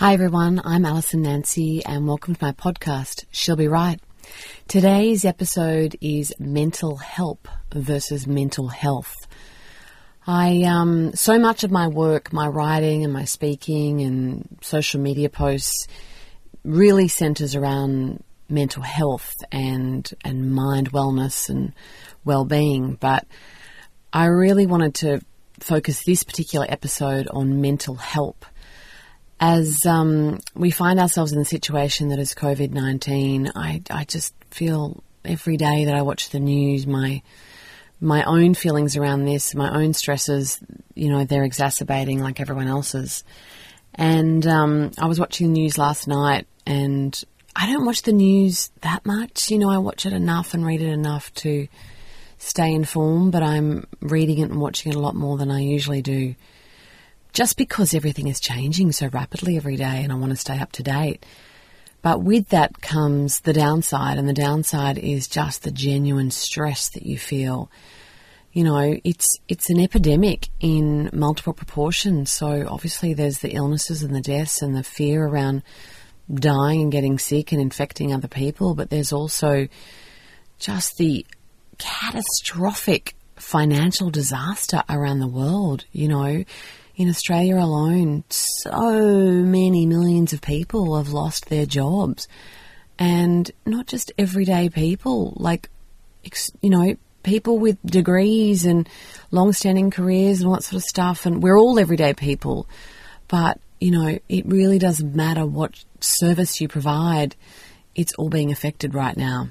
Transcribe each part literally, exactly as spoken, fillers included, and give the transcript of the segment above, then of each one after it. Hi everyone, I'm Alison Nancye and welcome to my podcast, She'll Be Right. Today's episode is mental help versus mental health. I um, so much of my work, my writing and my speaking and social media posts really centers around mental health and, and mind wellness and well-being, but I really wanted to focus this particular episode on mental help. As um, we find ourselves in the situation that is COVID nineteen, I, I just feel every day that I watch the news, my my own feelings around this, my own stresses, you know, they're exacerbating like everyone else's. And um, I was watching the news last night, and I don't watch the news that much. You know, I watch it enough and read it enough to stay informed, but I'm reading it and watching it a lot more than I usually do. Just because everything is changing so rapidly every day and I want to stay up to date. But with that comes the downside, and the downside is just the genuine stress that you feel. You know, it's it's an epidemic in multiple proportions. So obviously there's the illnesses and the deaths and the fear around dying and getting sick and infecting other people, but there's also just the catastrophic financial disaster around the world, you know. In Australia alone, so many millions of people have lost their jobs, and not just everyday people, like, you know, people with degrees and long-standing careers and all that sort of stuff, and we're all everyday people, but, you know, it really doesn't matter what service you provide, it's all being affected right now.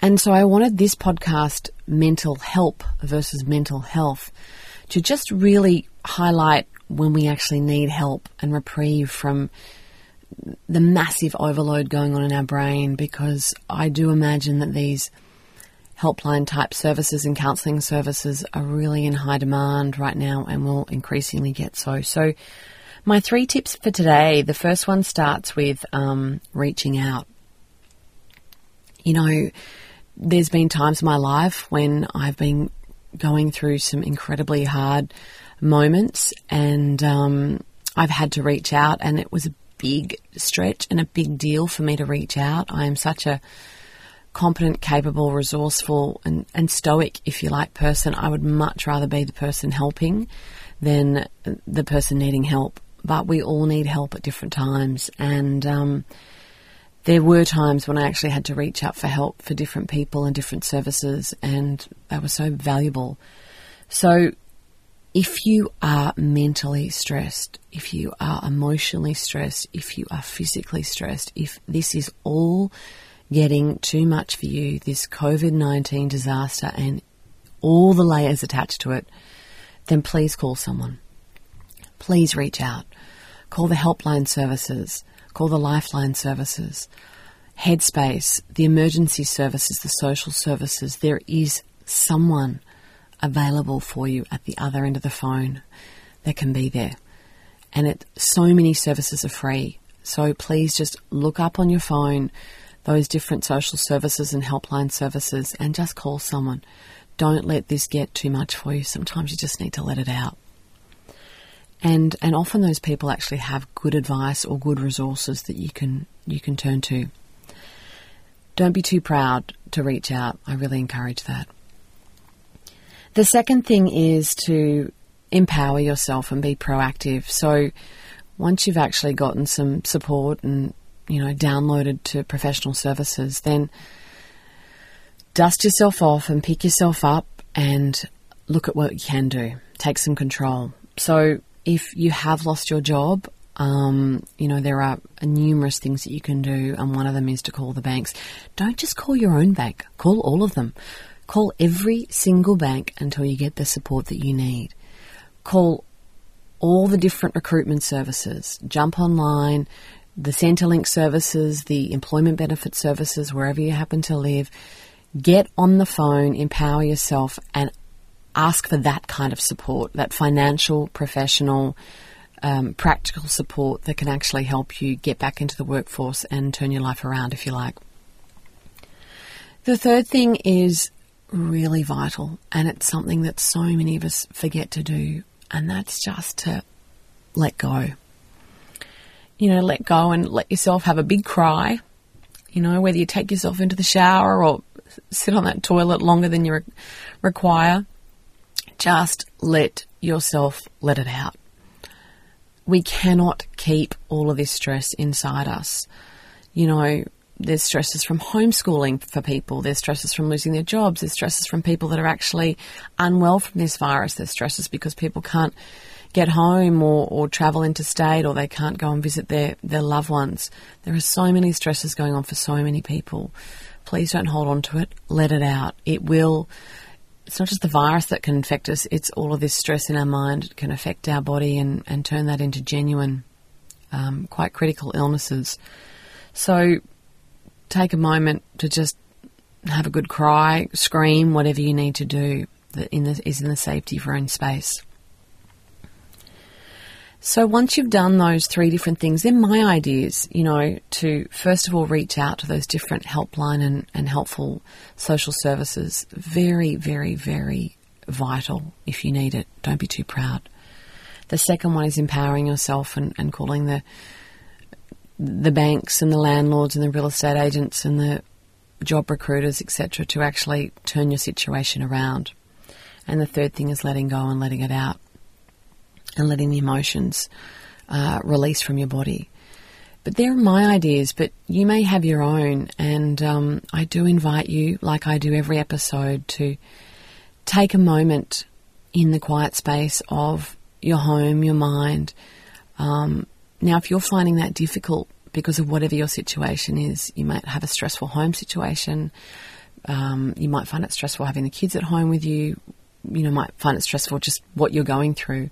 And so I wanted this podcast, Mental Help versus Mental Health, to just really highlight when we actually need help and reprieve from the massive overload going on in our brain, because I do imagine that these helpline type services and counselling services are really in high demand right now and will increasingly get so. So my three tips for today, the first one starts with um, reaching out. You know, there's been times in my life when I've been going through some incredibly hard moments, and um, I've had to reach out, and it was a big stretch and a big deal for me to reach out. I am such a competent, capable, resourceful and, and stoic, if you like, person. I would much rather be the person helping than the person needing help, but we all need help at different times. And um, there were times when I actually had to reach out for help for different people and different services, and that was so valuable. So if you are mentally stressed, if you are emotionally stressed, if you are physically stressed, if this is all getting too much for you, this COVID nineteen disaster and all the layers attached to it, then please call someone. Please reach out. Call the helpline services. Call the Lifeline services, Headspace, the emergency services, the social services. There is someone available for you at the other end of the phone that can be there. And it, so many services are free. So please just look up on your phone those different social services and helpline services and just call someone. Don't let this get too much for you. Sometimes you just need to let it out. And and often those people actually have good advice or good resources that you can you can turn to. Don't be too proud to reach out. I really encourage that. The second thing is to empower yourself and be proactive. So once you've actually gotten some support and, you know, downloaded to professional services, then dust yourself off and pick yourself up and look at what you can do. Take some control. So if you have lost your job, um, you know, there are numerous things that you can do, and one of them is to call the banks. Don't just call your own bank. Call all of them. Call every single bank until you get the support that you need. Call all the different recruitment services. Jump online, the Centrelink services, the employment benefit services, wherever you happen to live. Get on the phone, empower yourself, and ask for that kind of support, that financial, professional, um, practical support that can actually help you get back into the workforce and turn your life around, if you like. The third thing is really vital, and it's something that so many of us forget to do, and that's just to let go. you know, let go and let yourself have a big cry, you know, whether you take yourself into the shower or sit on that toilet longer than you re- require, just let yourself let it out. We cannot keep all of this stress inside us. You know, there's stresses from homeschooling for people. There's stresses from losing their jobs. There's stresses from people that are actually unwell from this virus. There's stresses because people can't get home or, or travel interstate, or they can't go and visit their, their loved ones. There are so many stresses going on for so many people. Please don't hold on to it. Let it out. It will. It's not just the virus that can infect us. It's all of this stress in our mind. It can affect our body and, and turn that into genuine, um, quite critical illnesses. So take a moment to just have a good cry, scream, whatever you need to do that in the, is in the safety of your own space. So once you've done those three different things, they're my ideas, you know, to first of all reach out to those different helpline and, and helpful social services. Very, very, very vital if you need it. Don't be too proud. The second one is empowering yourself and, and calling the the banks and the landlords and the real estate agents and the job recruiters, et cetera, to actually turn your situation around. And the third thing is letting go and letting it out, and letting the emotions uh, release from your body. But they're my ideas, but you may have your own. And um, I do invite you, like I do every episode, to take a moment in the quiet space of your home, your mind. Um, now, if you're finding that difficult because of whatever your situation is, you might have a stressful home situation. Um, you might find it stressful having the kids at home with you. You know, might find it stressful just what you're going through.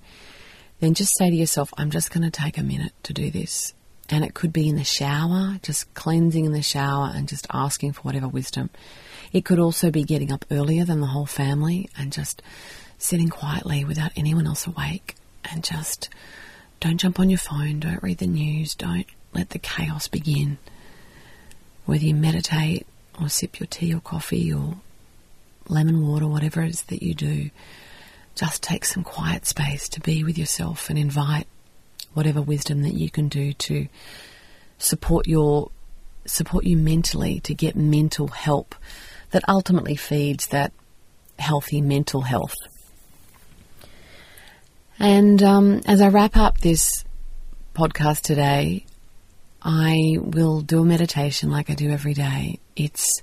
Then just say to yourself, I'm just going to take a minute to do this. And it could be in the shower, just cleansing in the shower and just asking for whatever wisdom. It could also be getting up earlier than the whole family and just sitting quietly without anyone else awake, and just don't jump on your phone, don't read the news, don't let the chaos begin. Whether you meditate or sip your tea or coffee or lemon water, whatever it is that you do, just take some quiet space to be with yourself and invite whatever wisdom that you can do to support your support you mentally, to get mental help that ultimately feeds that healthy mental health. And um, as I wrap up this podcast today, I will do a meditation like I do every day. It's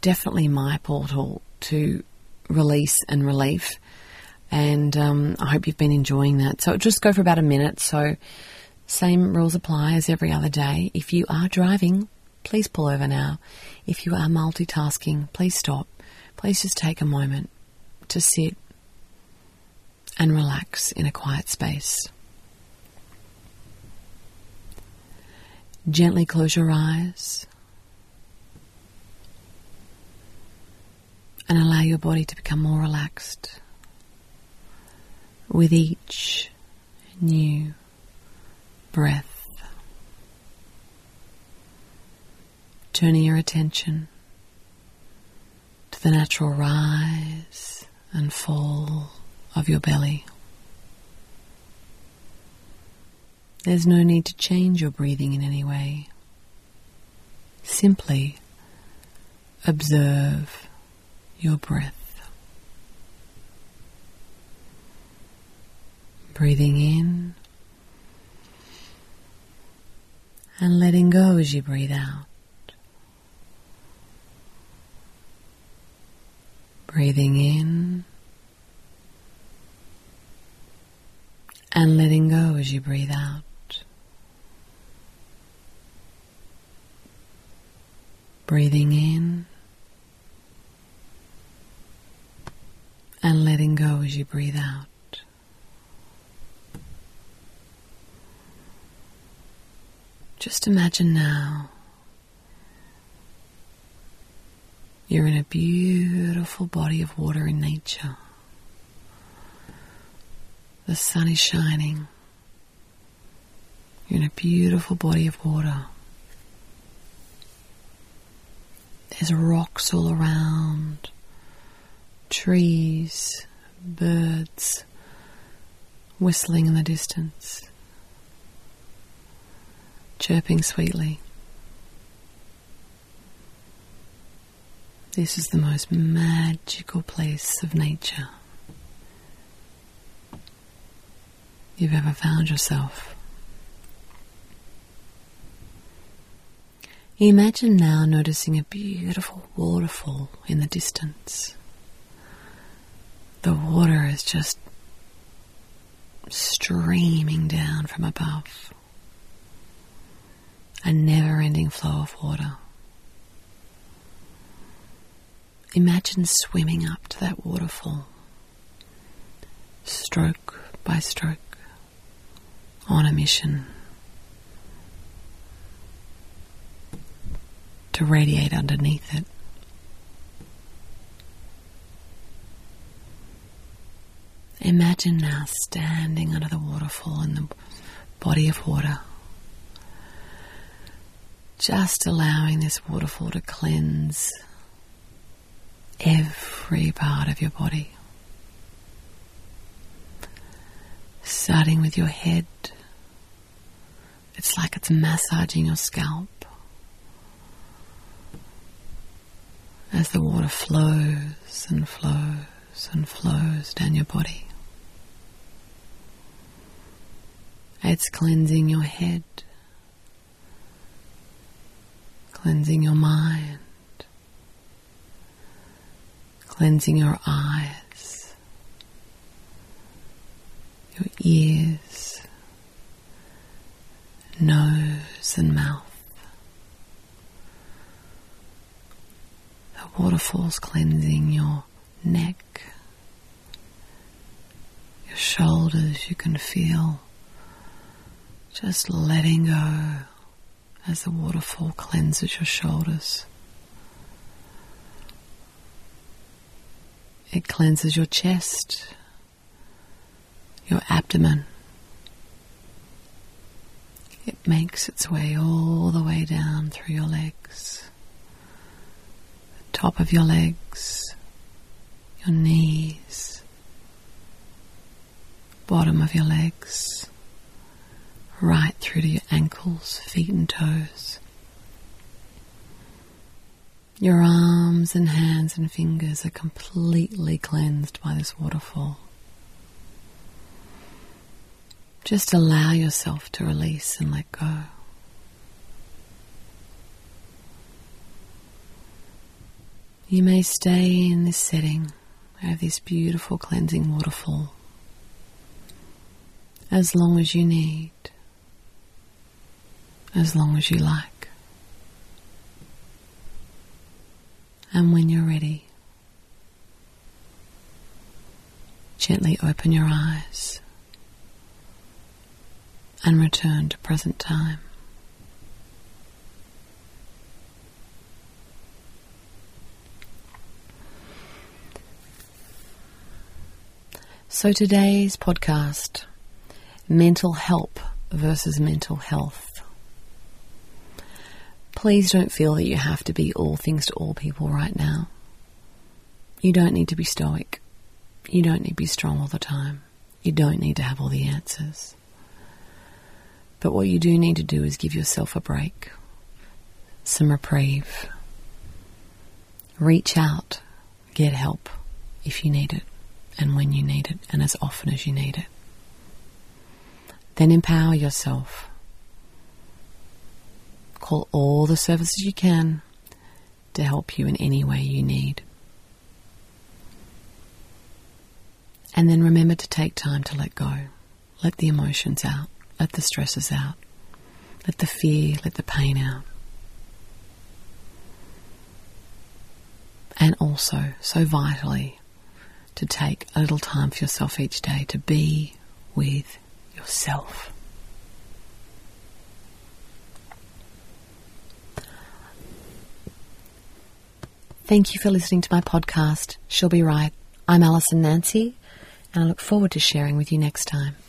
definitely my portal to release and relief. And um, I hope you've been enjoying that. So just go for about a minute. So same rules apply as every other day. If you are driving, please pull over now. If you are multitasking, please stop. Please just take a moment to sit and relax in a quiet space. Gently close your eyes and allow your body to become more relaxed with each new breath. Turning your attention to the natural rise and fall of your belly. There's no need to change your breathing in any way. Simply observe your breath. Breathing in and letting go as you breathe out. Breathing in and letting go as you breathe out. Breathing in and letting go as you breathe out. Just imagine now you're in a beautiful body of water in nature. The sun is shining. You're in a beautiful body of water. There's rocks all around, trees, birds whistling in the distance. chirping sweetly. This is the most magical place of nature you've ever found yourself. Imagine now noticing a beautiful waterfall in the distance. The water is just streaming down from above. A never-ending flow of water. Imagine swimming up to that waterfall, stroke by stroke, on a mission to radiate underneath it. Imagine now standing under the waterfall in the body of water, just allowing this waterfall to cleanse every part of your body, starting with your head. It's like it's massaging your scalp as the water flows and flows and flows down your body. It's cleansing your head, cleansing your mind, cleansing your eyes, your ears, nose and mouth. The waterfall's cleansing your neck, your shoulders. You can feel just letting go as the waterfall cleanses your shoulders. It cleanses your chest, your abdomen. It makes its way all the way down through your legs, the top of your legs, your knees, bottom of your legs, right through to your ankles, feet and toes. Your arms and hands and fingers are completely cleansed by this waterfall. Just allow yourself to release and let go. You may stay in this setting of this beautiful cleansing waterfall as long as you need, as long as you like. And when you're ready, gently open your eyes and return to present time. So today's podcast, mental help versus mental health. Please don't feel that you have to be all things to all people right now. You don't need to be stoic. You don't need to be strong all the time. You don't need to have all the answers. But what you do need to do is give yourself a break, some reprieve. Reach out, get help if you need it, and when you need it, and as often as you need it. Then empower yourself. Call all the services you can to help you in any way you need. And then remember to take time to let go. Let the emotions out. Let the stresses out. Let the fear, let the pain out. And also, so vitally, to take a little time for yourself each day to be with yourself. Thank you for listening to my podcast, She'll Be Right. I'm Alison Nancye, and I look forward to sharing with you next time.